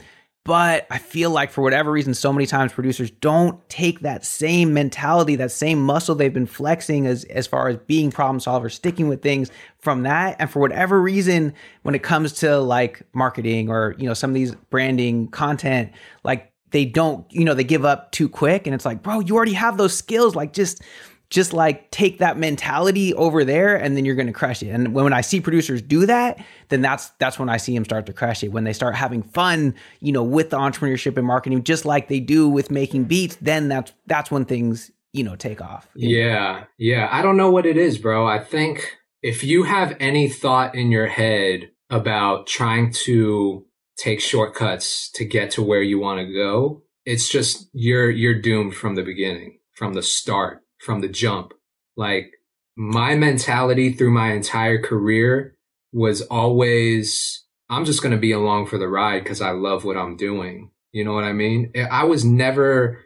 But I feel like for whatever reason, so many times producers don't take that same mentality, that same muscle they've been flexing as, as far as being problem solvers, sticking with things from that. And for whatever reason, when it comes to like marketing or, you know, some of these branding content, like they don't, you know, they give up too quick. And it's like, bro, you already have those skills. Like just, just like take that mentality over there and then you're going to crush it. And when, when I see producers do that, then that's, that's when I see them start to crush it. When they start having fun, you know, with the entrepreneurship and marketing, just like they do with making beats, then that's, that's when things, you know, take off. Yeah. Know? Yeah. I don't know what it is, bro. I think if you have any thought in your head about trying to take shortcuts to get to where you want to go, it's just, you're, you're doomed from the beginning, from the start. From the jump. Like my mentality through my entire career was always, I'm just going to be along for the ride because I love what I'm doing. You know what I mean? I was never,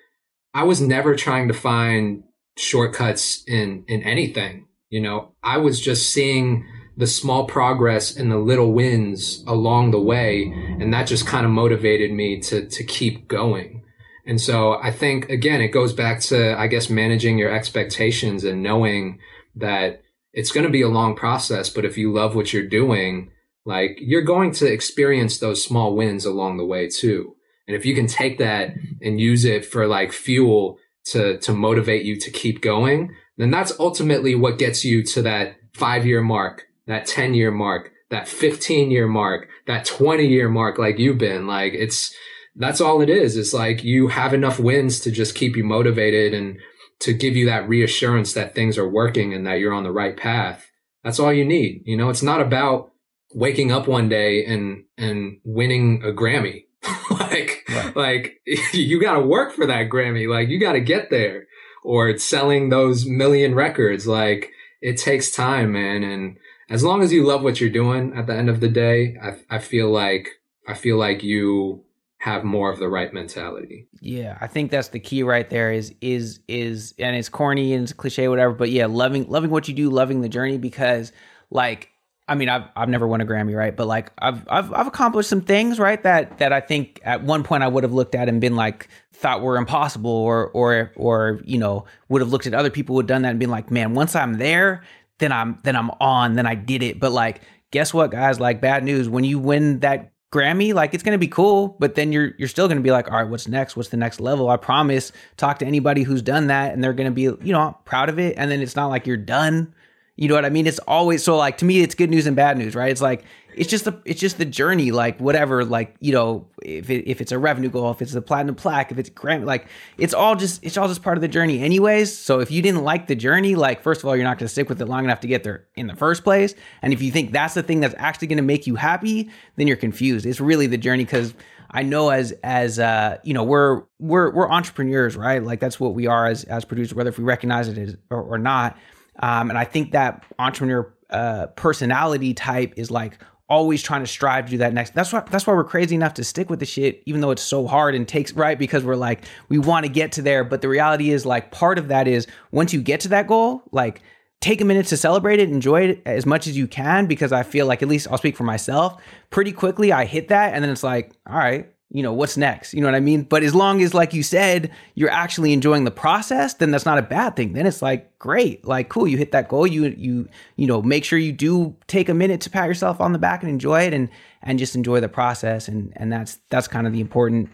I was never trying to find shortcuts in, in anything. You know, I was just seeing the small progress and the little wins along the way. And that just kind of motivated me to, to keep going. And so I think, again, it goes back to, I guess, managing your expectations and knowing that it's going to be a long process. But if you love what you're doing, like you're going to experience those small wins along the way, too. And if you can take that and use it for like fuel to to motivate you to keep going, then that's ultimately what gets you to that five year mark, that ten year mark, that fifteen year mark, that twenty year mark, like you've been like it's. That's all it is. It's like you have enough wins to just keep you motivated and to give you that reassurance that things are working and that you're on the right path. That's all you need. You know, it's not about waking up one day and, and winning a Grammy. like, right. like you got to work for that Grammy. Like you got to get there, or it's selling those million records. Like it takes time, man. And as long as you love what you're doing at the end of the day, I, I feel like, I feel like you, have more of the right mentality. Yeah, I think that's the key right there is, is, is, and it's corny and it's cliche, whatever, but yeah, loving, loving what you do, loving the journey, because like, I mean, I've, I've never won a Grammy, right? But like, I've, I've, I've accomplished some things, right? That, that I think at one point I would have looked at and been like, thought were impossible or, or, or, you know, would have looked at other people who had done that and been like, man, once I'm there, then I'm, then I'm on, then I did it. But like, guess what, guys? Like bad news, when you win that Grammy, like it's going to be cool, but then you're you're still going to be like, all right, what's next? What's the next level? I promise, talk to anybody who's done that and they're going to be, you know, proud of it. And then it's not like you're done. You know what I mean? It's always, so like, to me, it's good news and bad news, right? It's like, it's just the, it's just the journey, like whatever, like, you know, if it, if it's a revenue goal, if it's the platinum plaque, if it's Grammy, like it's all just, it's all just part of the journey anyways. So if you didn't like the journey, like, first of all, you're not going to stick with it long enough to get there in the first place. And if you think that's the thing that's actually going to make you happy, then you're confused. It's really the journey. Cause I know as, as, uh, you know, we're, we're, we're entrepreneurs, right? Like that's what we are as, as producers, whether if we recognize it is, or, or not. Um, and I think that entrepreneur uh, personality type is like always trying to strive to do that next. That's why that's why we're crazy enough to stick with the shit, even though it's so hard and takes, right? Because we're like, we want to get to there. But the reality is like part of that is once you get to that goal, like take a minute to celebrate it, enjoy it as much as you can, because I feel like, at least I'll speak for myself, pretty quickly I hit that. And then it's like, all right, you know, what's next? You know what I mean? But as long as, like you said, you're actually enjoying the process, then that's not a bad thing. Then it's like, great, like, cool, you hit that goal. You, you, you know, make sure you do take a minute to pat yourself on the back and enjoy it and, and just enjoy the process. And, and that's, that's kind of the important,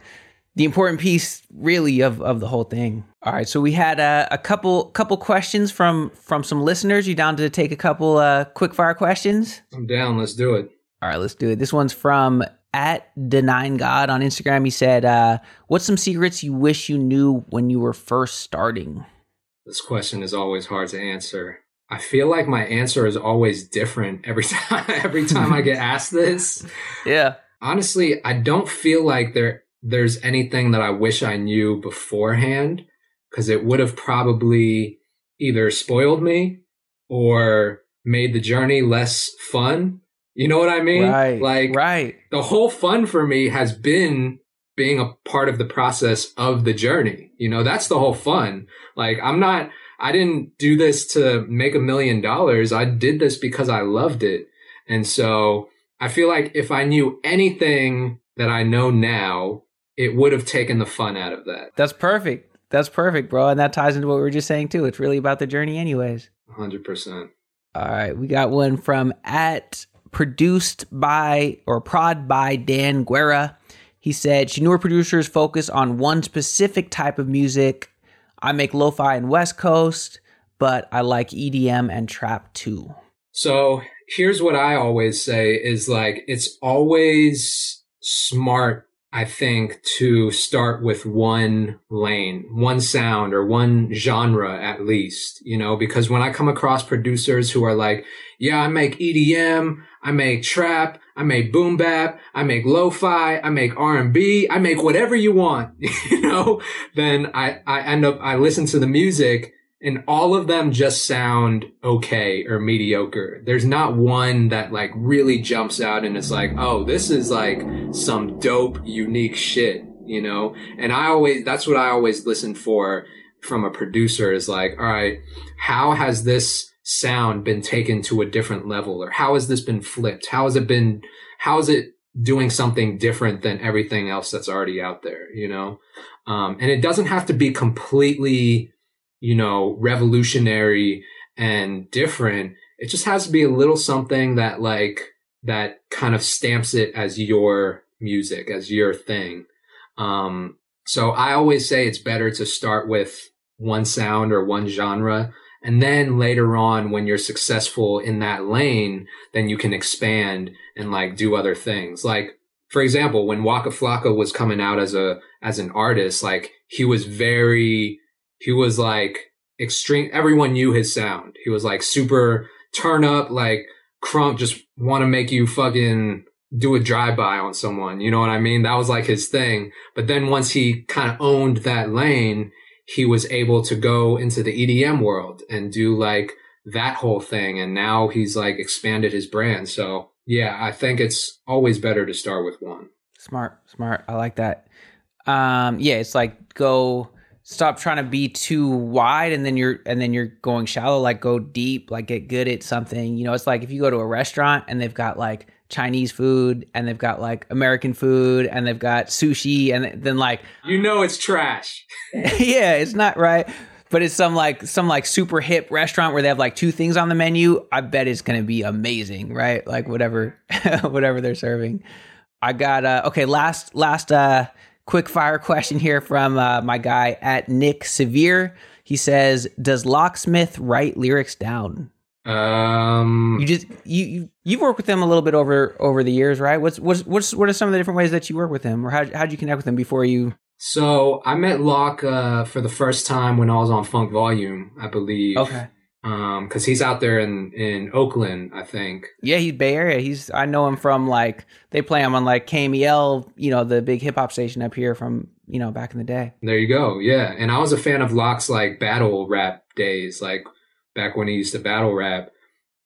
the important piece really of, of the whole thing. All right. So we had a, a couple, couple questions from, from some listeners. You down to take a couple uh, quick fire questions? I'm down. Let's do it. All right, let's do it. This one's from at Denying God on Instagram. He said, uh, what's some secrets you wish you knew when you were first starting? This question is always hard to answer. I feel like my answer is always different every time every time I get asked this. Yeah. Honestly, I don't feel like there there's anything that I wish I knew beforehand, because it would have probably either spoiled me or made the journey less fun. You know what I mean? Right, like, right. The whole fun for me has been being a part of the process of the journey. You know, that's the whole fun. Like, I'm not, I didn't do this to make a million dollars. I did this because I loved it. And so I feel like if I knew anything that I know now, it would have taken the fun out of that. That's perfect. That's perfect, bro. And that ties into what we were just saying, too. It's really about the journey anyways. one hundred percent. All right. We got one from at produced by or prod by Dan Guerra. He said, "Should newer producers focus on one specific type of music? I make lo-fi and West Coast, but I like E D M and trap too." So here's what I always say is, like, it's always smart, I think, to start with one lane, one sound, or one genre at least, you know, because when I come across producers who are like, yeah, I make E D M, I make trap, I make boom bap, I make lo-fi, I make R and B, I make whatever you want, you know, then I, I end up, I listen to the music and all of them just sound okay or mediocre. There's not one that, like, really jumps out and it's like, oh, this is like some dope, unique shit, you know? And I always, that's what I always listen for from a producer is like, all right, how has this sound been taken to a different level, or how has this been flipped? How has it been, how is it doing something different than everything else that's already out there, you know? Um, and it doesn't have to be completely, you know, revolutionary and different. It just has to be a little something that, like, that kind of stamps it as your music, as your thing. Um, so I always say it's better to start with one sound or one genre. And then later on, when you're successful in that lane, then you can expand and, like, do other things. Like, for example, when Waka Flocka was coming out as a, as an artist, like, he was very, he was like extreme. Everyone knew his sound. He was like super turn up, like crunk, just want to make you fucking do a drive by on someone. You know what I mean? That was like his thing. But then once he kind of owned that lane, he was able to go into the E D M world and do like that whole thing. And now he's like expanded his brand. So yeah, I think it's always better to start with one. Smart, smart. I like that. Um, yeah, it's like go stop trying to be too wide and then you're and then you're going shallow, like go deep, like get good at something. You know, it's like if you go to a restaurant and they've got like Chinese food and they've got like American food and they've got sushi and then like, you know, it's trash. Yeah, it's not right. But it's some like some like super hip restaurant where they have like two things on the menu. I bet it's going to be amazing, right? Like whatever, whatever they're serving. I got uh okay. Last, last, uh, quick fire question here from uh, my guy at Nick Severe. He says, "Does Locksmith write lyrics down?" Um, you just you you you've worked with him a little bit over over the years, right? What's what's what's what are some of the different ways that you work with him, or how how'd you connect with him before you? So I met Locke uh, for the first time when I was on Funk Volume, I believe. Okay. Um, because he's out there in, in Oakland, I think. Yeah, he's Bay Area. He's I know him from like they play him on like K M E L, you know, the big hip hop station up here from, you know, back in the day. There you go. Yeah, and I was a fan of Locke's like battle rap days, like back when he used to battle rap.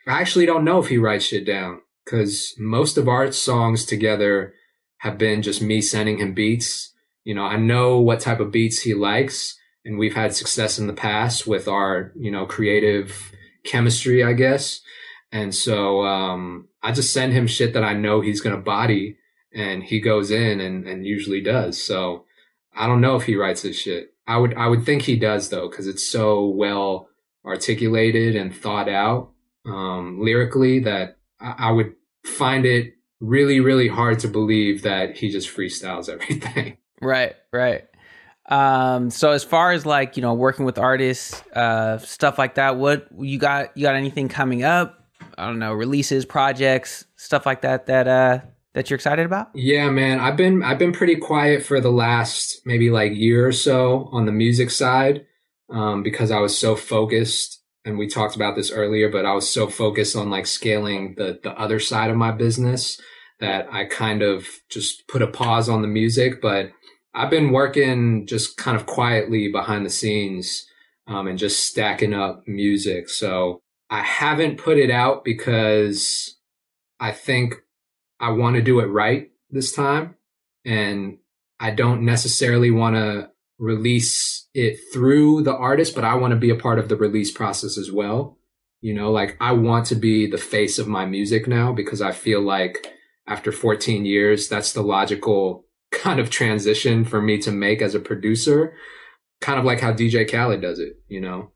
I actually don't know if he writes shit down because most of our songs together have been just me sending him beats. You know, I know what type of beats he likes. And we've had success in the past with our, you know, creative chemistry, I guess. And so um, I just send him shit that I know he's going to body and he goes in and, and usually does. So I don't know if he writes his shit. I would I would think he does, though, because it's so well articulated and thought out um, lyrically that I, I would find it really, really hard to believe that he just freestyles everything. Right, right. Um, so as far as like, you know, working with artists, uh, stuff like that, what you got, you got anything coming up? I don't know, releases, projects, stuff like that, that, uh, that you're excited about? Yeah, man, I've been, I've been pretty quiet for the last maybe like year or so on the music side. um, because I was so focused, and we talked about this earlier, but I was so focused on like scaling the the other side of my business that I kind of just put a pause on the music. But I've been working just kind of quietly behind the scenes um, and just stacking up music. So I haven't put it out because I think I want to do it right this time. And I don't necessarily want to release it through the artist, but I want to be a part of the release process as well. You know, like I want to be the face of my music now, because I feel like after fourteen years, that's the logical kind of transition for me to make as a producer, kind of like how D J Khaled does it. You know,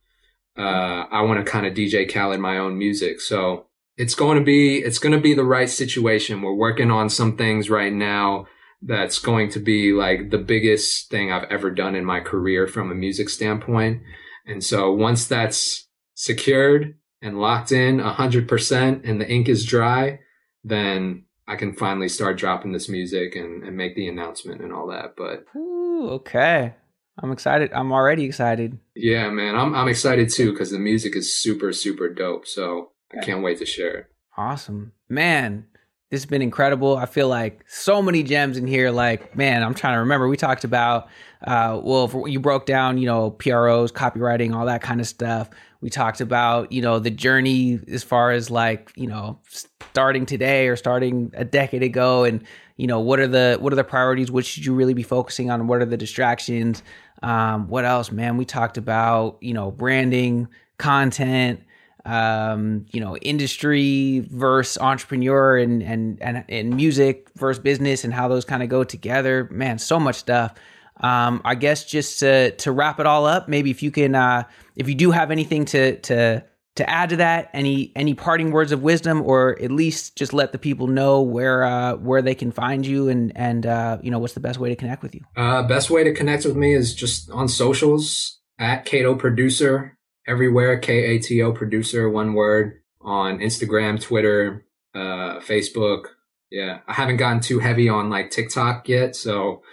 uh, I want to kind of D J Khaled my own music. So it's going to be, it's going to be the right situation. We're working on some things right now that's going to be like the biggest thing I've ever done in my career from a music standpoint. And so once that's secured and locked in a hundred percent and the ink is dry, then I can finally start dropping this music and, and make the announcement and all that. But ooh, okay. I'm excited. I'm already excited. Yeah, man, I'm, I'm excited too, because the music is super, super dope. So okay. I can't wait to share it. Awesome, man. This has been incredible. I feel like so many gems in here. Like, man, I'm trying to remember. We talked about, uh, well, for, you broke down, you know, P R Os, copywriting, all that kind of stuff. We talked about, you know, the journey as far as like, you know, starting today or starting a decade ago, and, you know, what are the what are the priorities? What should you really be focusing on? What are the distractions? Um, what else, man? We talked about, you know, branding, content, um you know industry versus entrepreneur, and and and, and music versus business, and how those kind of go together. Man, so much stuff. um I guess just to to wrap it all up, maybe if you can uh if you do have anything to to to add to that, any any parting words of wisdom, or at least just let the people know where uh where they can find you, and and uh you know what's the best way to connect with you. Uh best way to connect with me is just on socials, at Cato Producer everywhere, K A T O Producer, one word, on Instagram, Twitter, uh, Facebook. Yeah, I haven't gotten too heavy on like TikTok yet, so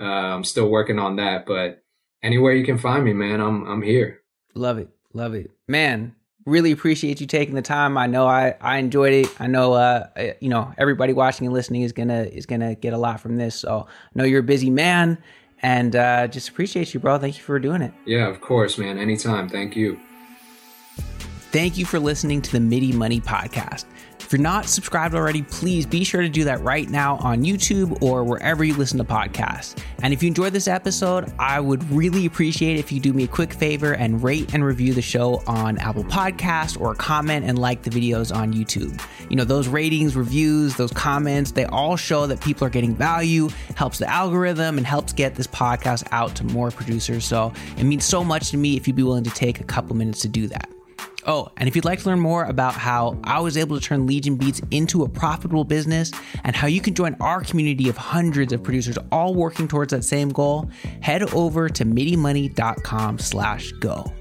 uh, I'm still working on that. But anywhere you can find me, man, I'm I'm here. Love it, love it, man. Really appreciate you taking the time. I know I, I enjoyed it. I know uh I, you know everybody watching and listening is gonna is gonna get a lot from this. So I know you're a busy man. And uh, just appreciate you, bro. Thank you for doing it. Yeah, of course, man. Anytime. Thank you. Thank you for listening to the MIDI Money Podcast. If you're not subscribed already, please be sure to do that right now on YouTube or wherever you listen to podcasts. And if you enjoyed this episode, I would really appreciate it if you do me a quick favor and rate and review the show on Apple Podcasts, or comment and like the videos on YouTube. You know, those ratings, reviews, those comments, they all show that people are getting value, helps the algorithm, and helps get this podcast out to more producers. So it means so much to me if you'd be willing to take a couple minutes to do that. Oh, and if you'd like to learn more about how I was able to turn Legion Beats into a profitable business, and how you can join our community of hundreds of producers all working towards that same goal, head over to midimoney dot com slash go.